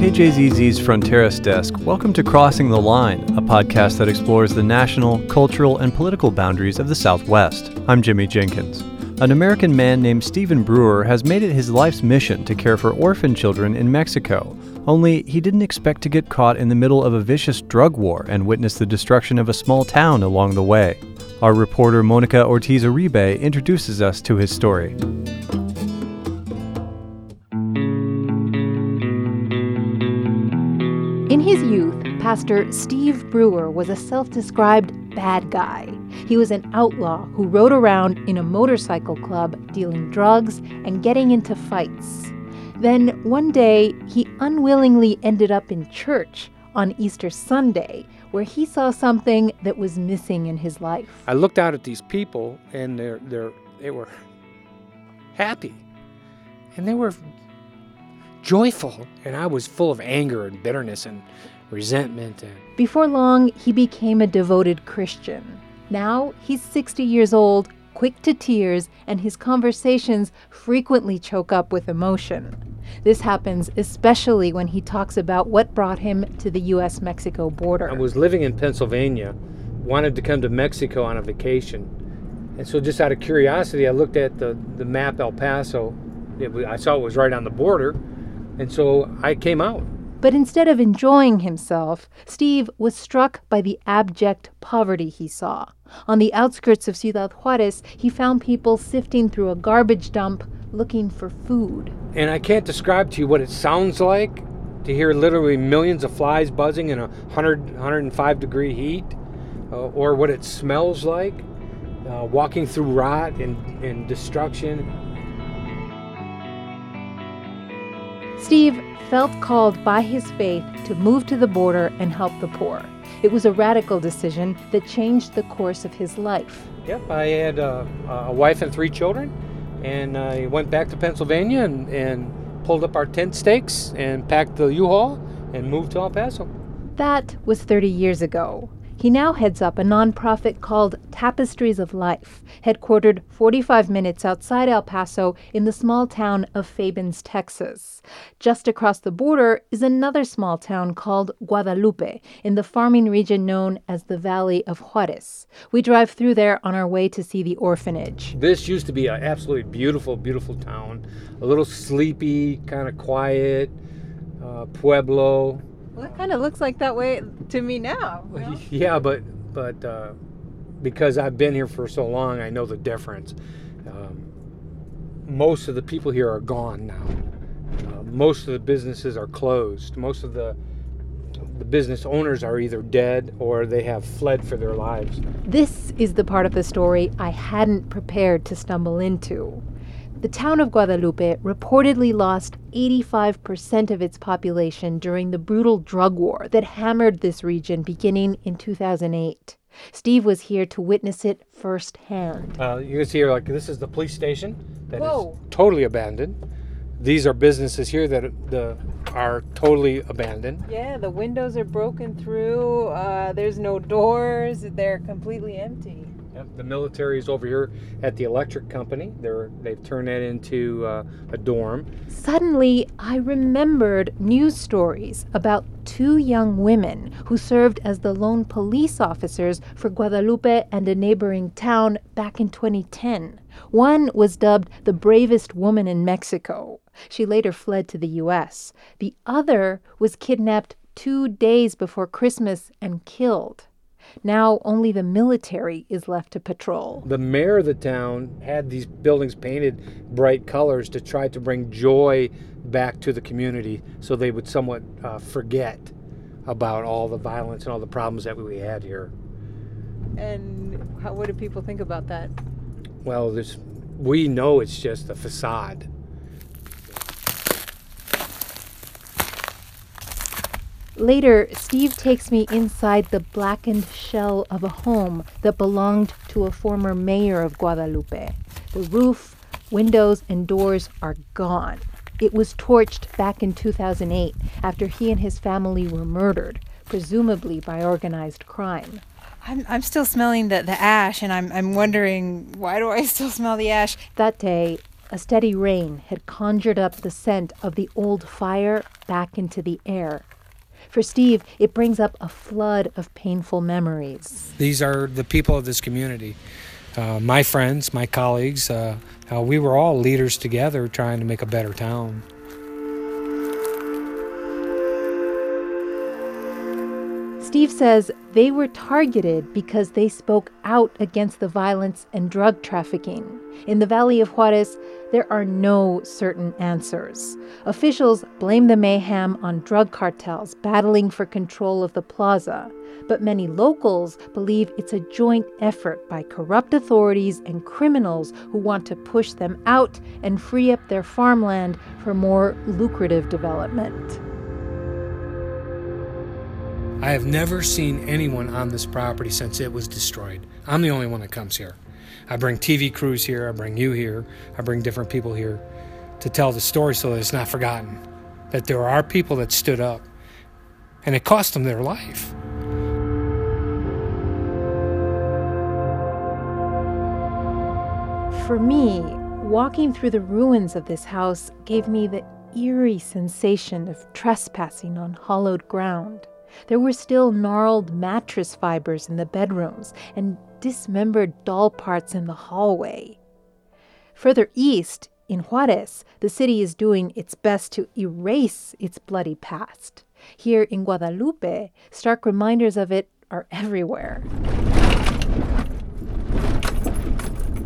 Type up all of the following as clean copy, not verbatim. KJZZ's Fronteras Desk, welcome to Crossing the Line, a podcast that explores the national, cultural, and political boundaries of the Southwest. I'm Jimmy Jenkins. An American man named Stephen Brewer has made it his life's mission to care for orphan children in Mexico, only he didn't expect to get caught in the middle of a vicious drug war and witness the destruction of a small town along the way. Our reporter Monica Ortiz-Uribe introduces us to his story. In his youth, Pastor Steve Brewer was a self-described bad guy. He was an outlaw who rode around in a motorcycle club dealing drugs and getting into fights. Then one day, he unwillingly ended up in church on Easter Sunday, where he saw something that was missing in his life. I looked out at these people, and they were happy, and they were joyful, and I was full of anger and bitterness and resentment. Before long, he became a devoted Christian. Now he's 60 years old, quick to tears, and his conversations frequently choke up with emotion. This happens especially when he talks about what brought him to the U.S.-Mexico border. I was living in Pennsylvania, wanted to come to Mexico on a vacation, and so just out of curiosity, I looked at the map El Paso. I saw it was right on the border, and so I came out. But instead of enjoying himself, Steve was struck by the abject poverty he saw. On the outskirts of Ciudad Juarez, he found people sifting through a garbage dump looking for food. And I can't describe to you what it sounds like to hear literally millions of flies buzzing in 105-degree heat, or what it smells like, walking through rot and destruction. Steve felt called by his faith to move to the border and help the poor. It was a radical decision that changed the course of his life. Yep, I had a wife and three children, and I went back to Pennsylvania and pulled up our tent stakes and packed the U-Haul and moved to El Paso. That was 30 years ago. He now heads up a nonprofit called Tapestries of Life, headquartered 45 minutes outside El Paso in the small town of Fabens, Texas. Just across the border is another small town called Guadalupe in the farming region known as the Valley of Juarez. We drive through there on our way to see the orphanage. This used to be an absolutely beautiful, beautiful town, a little sleepy, kind of quiet, pueblo. Well, it kind of looks like that way to me now. You know? Yeah, but because I've been here for so long, I know the difference. Most of the people here are gone now. Most of the businesses are closed. Most of the business owners are either dead or they have fled for their lives. This is the part of the story I hadn't prepared to stumble into. The town of Guadalupe reportedly lost 85% of its population during the brutal drug war that hammered this region beginning in 2008. Steve was here to witness it firsthand. You can see here, this is the police station that is totally abandoned. These are businesses here that are totally abandoned. Yeah, the windows are broken through. There's no doors. They're completely empty. The military is over here at the electric company. They've turned that into a dorm. Suddenly, I remembered news stories about two young women who served as the lone police officers for Guadalupe and a neighboring town back in 2010. One was dubbed the bravest woman in Mexico. She later fled to the U.S. The other was kidnapped 2 days before Christmas and killed. Now only the military is left to patrol. The mayor of the town had these buildings painted bright colors to try to bring joy back to the community so they would somewhat forget about all the violence and all the problems that we had here. And what do people think about that? Well, we know it's just a facade. Later, Steve takes me inside the blackened shell of a home that belonged to a former mayor of Guadalupe. The roof, windows, and doors are gone. It was torched back in 2008 after he and his family were murdered, presumably by organized crime. I'm still smelling the ash, and I'm wondering, why do I still smell the ash? That day, A steady rain had conjured up the scent of the old fire back into the air. For Steve, it brings up a flood of painful memories. These are the people of this community. My friends, my colleagues, we were all leaders together trying to make a better town. Steve says they were targeted because they spoke out against the violence and drug trafficking. In the Valley of Juarez, there are no certain answers. Officials blame the mayhem on drug cartels battling for control of the plaza, but many locals believe it's a joint effort by corrupt authorities and criminals who want to push them out and free up their farmland for more lucrative development. I have never seen anyone on this property since it was destroyed. I'm the only one that comes here. I bring TV crews here, I bring you here, I bring different people here to tell the story so that it's not forgotten, that there are people that stood up, and it cost them their life. For me, walking through the ruins of this house gave me the eerie sensation of trespassing on hollowed ground. There were still gnarled mattress fibers in the bedrooms and dismembered doll parts in the hallway. Further east, in Juárez, the city is doing its best to erase its bloody past. Here in Guadalupe, stark reminders of it are everywhere.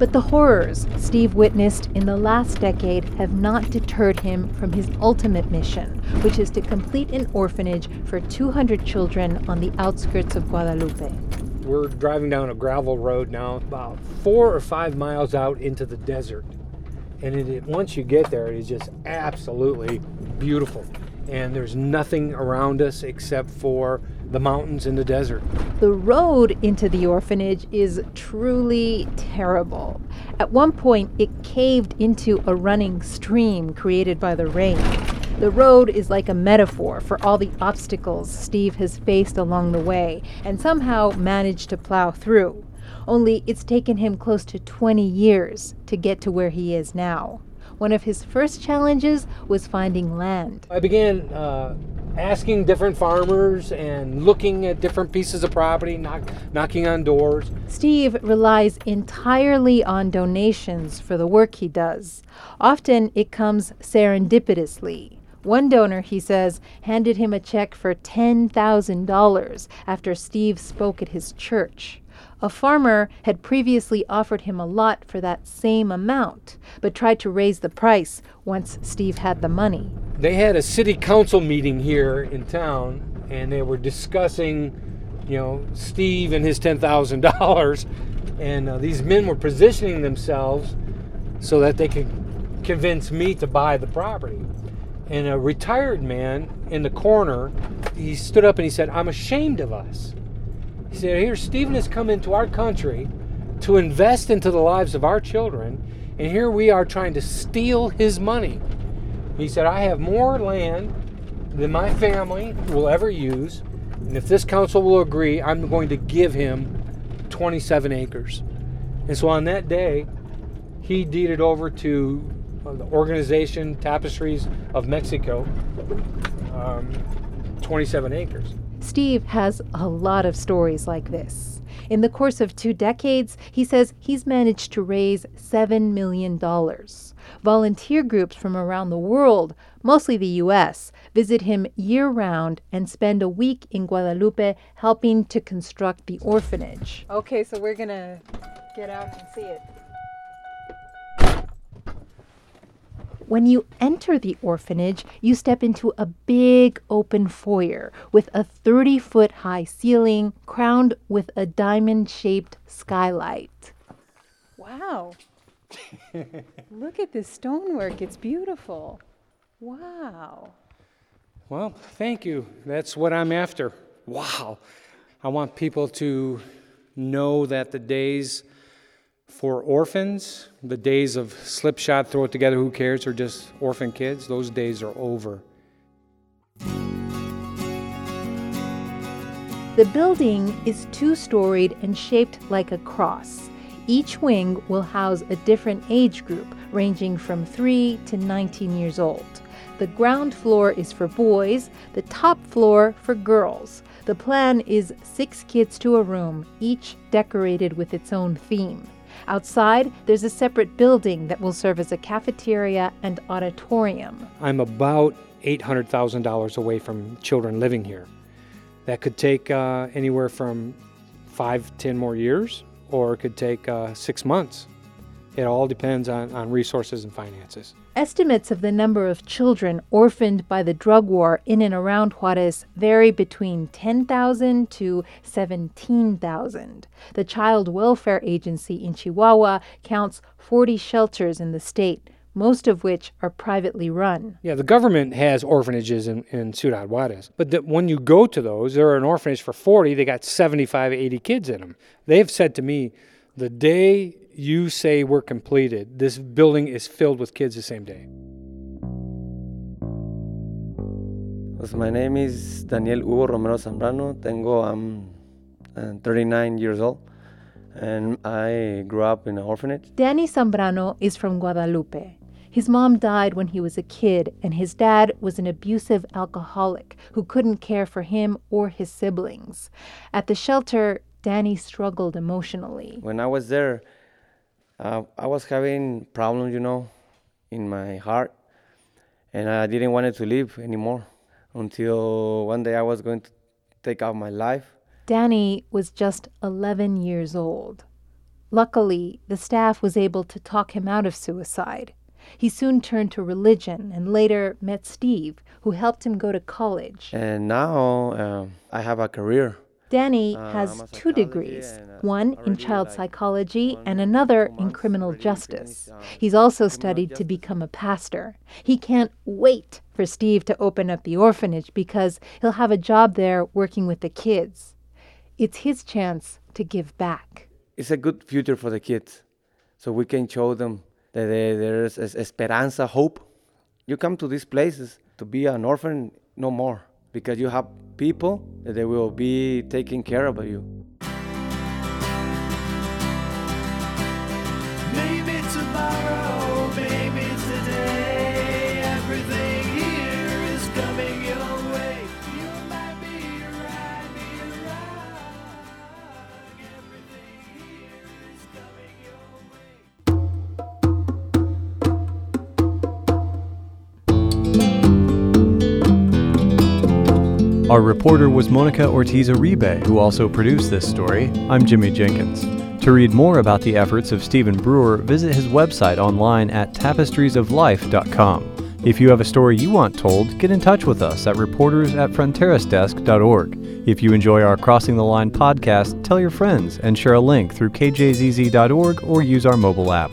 But the horrors Steve witnessed in the last decade have not deterred him from his ultimate mission, which is to complete an orphanage for 200 children on the outskirts of Guadalupe. We're driving down a gravel road now, about 4 or 5 miles out into the desert. And once you get there, it is just absolutely beautiful. And there's nothing around us except for the mountains and the desert. The road into the orphanage is truly terrible. At one point, it caved into a running stream created by the rain. The road is like a metaphor for all the obstacles Steve has faced along the way and somehow managed to plow through. Only it's taken him close to 20 years to get to where he is now. One of his first challenges was finding land. I began asking different farmers and looking at different pieces of property, knocking on doors. Steve relies entirely on donations for the work he does. Often it comes serendipitously. One donor, he says, handed him a check for $10,000 after Steve spoke at his church. A farmer had previously offered him a lot for that same amount, but tried to raise the price once Steve had the money. They had a city council meeting here in town, and they were discussing, Steve and his $10,000, and these men were positioning themselves so that they could convince me to buy the property. And a retired man in the corner, he stood up and he said, "I'm ashamed of us." He said, "Here, Stephen has come into our country to invest into the lives of our children, and here we are trying to steal his money." He said, "I have more land than my family will ever use, and if this council will agree, I'm going to give him 27 acres. And so on that day, he deeded over to the organization Tapestries of Mexico, 27 acres. Steve has a lot of stories like this. In the course of 2 decades, he says he's managed to raise $7 million. Volunteer groups from around the world, mostly the U.S., visit him year-round and spend a week in Guadalupe helping to construct the orphanage. Okay, so we're going to get out and see it. When you enter the orphanage, you step into a big open foyer with a 30-foot high ceiling crowned with a diamond-shaped skylight. Wow. Look at this stonework. It's beautiful. Wow. Well, thank you. That's what I'm after. Wow. I want people to know that the days for orphans, the days of slipshod, throw it together, who cares, or just orphan kids, those days are over. The building is 2-storied and shaped like a cross. Each wing will house a different age group, ranging from 3 to 19 years old. The ground floor is for boys, the top floor for girls. The plan is 6 kids to a room, each decorated with its own theme. Outside, there's a separate building that will serve as a cafeteria and auditorium. I'm about $800,000 away from children living here. That could take anywhere from 5-10 more years, or it could take 6 months. It all depends on resources and finances. Estimates of the number of children orphaned by the drug war in and around Juárez vary between 10,000 to 17,000. The Child Welfare Agency in Chihuahua counts 40 shelters in the state, most of which are privately run. Yeah, the government has orphanages in Ciudad Juarez. But when you go to those, there are an orphanage for 40. They got 75, 80 kids in them. They have said to me, the day you say we're completed, this building is filled with kids the same day. My name is Daniel Hugo Romero Zambrano. I'm 39 years old. And I grew up in an orphanage. Danny Zambrano is from Guadalupe. His mom died when he was a kid, and his dad was an abusive alcoholic who couldn't care for him or his siblings. At the shelter, Danny struggled emotionally. When I was there, I was having problems, in my heart, and I didn't want to live anymore until one day I was going to take out my life. Danny was just 11 years old. Luckily, the staff was able to talk him out of suicide. He soon turned to religion and later met Steve, who helped him go to college. And now I have a career. Danny has 2 degrees, one in child psychology and another in criminal justice. He's also studied to become a pastor. He can't wait for Steve to open up the orphanage because he'll have a job there working with the kids. It's his chance to give back. It's a good future for the kids, so we can show them that there's esperanza, hope. You come to these places to be an orphan no more, because you have people that they will be taking care of you. Maybe tomorrow, maybe today, everything here is coming your way. You might be right, everything here is coming your way. Our reporter was Monica Ortiz-Uribe, who also produced this story. I'm Jimmy Jenkins. To read more about the efforts of Stephen Brewer, visit his website online at tapestriesoflife.com. If you have a story you want told, get in touch with us at reporters@fronterisdesk.org. If you enjoy our Crossing the Line podcast, tell your friends and share a link through kjzz.org or use our mobile app.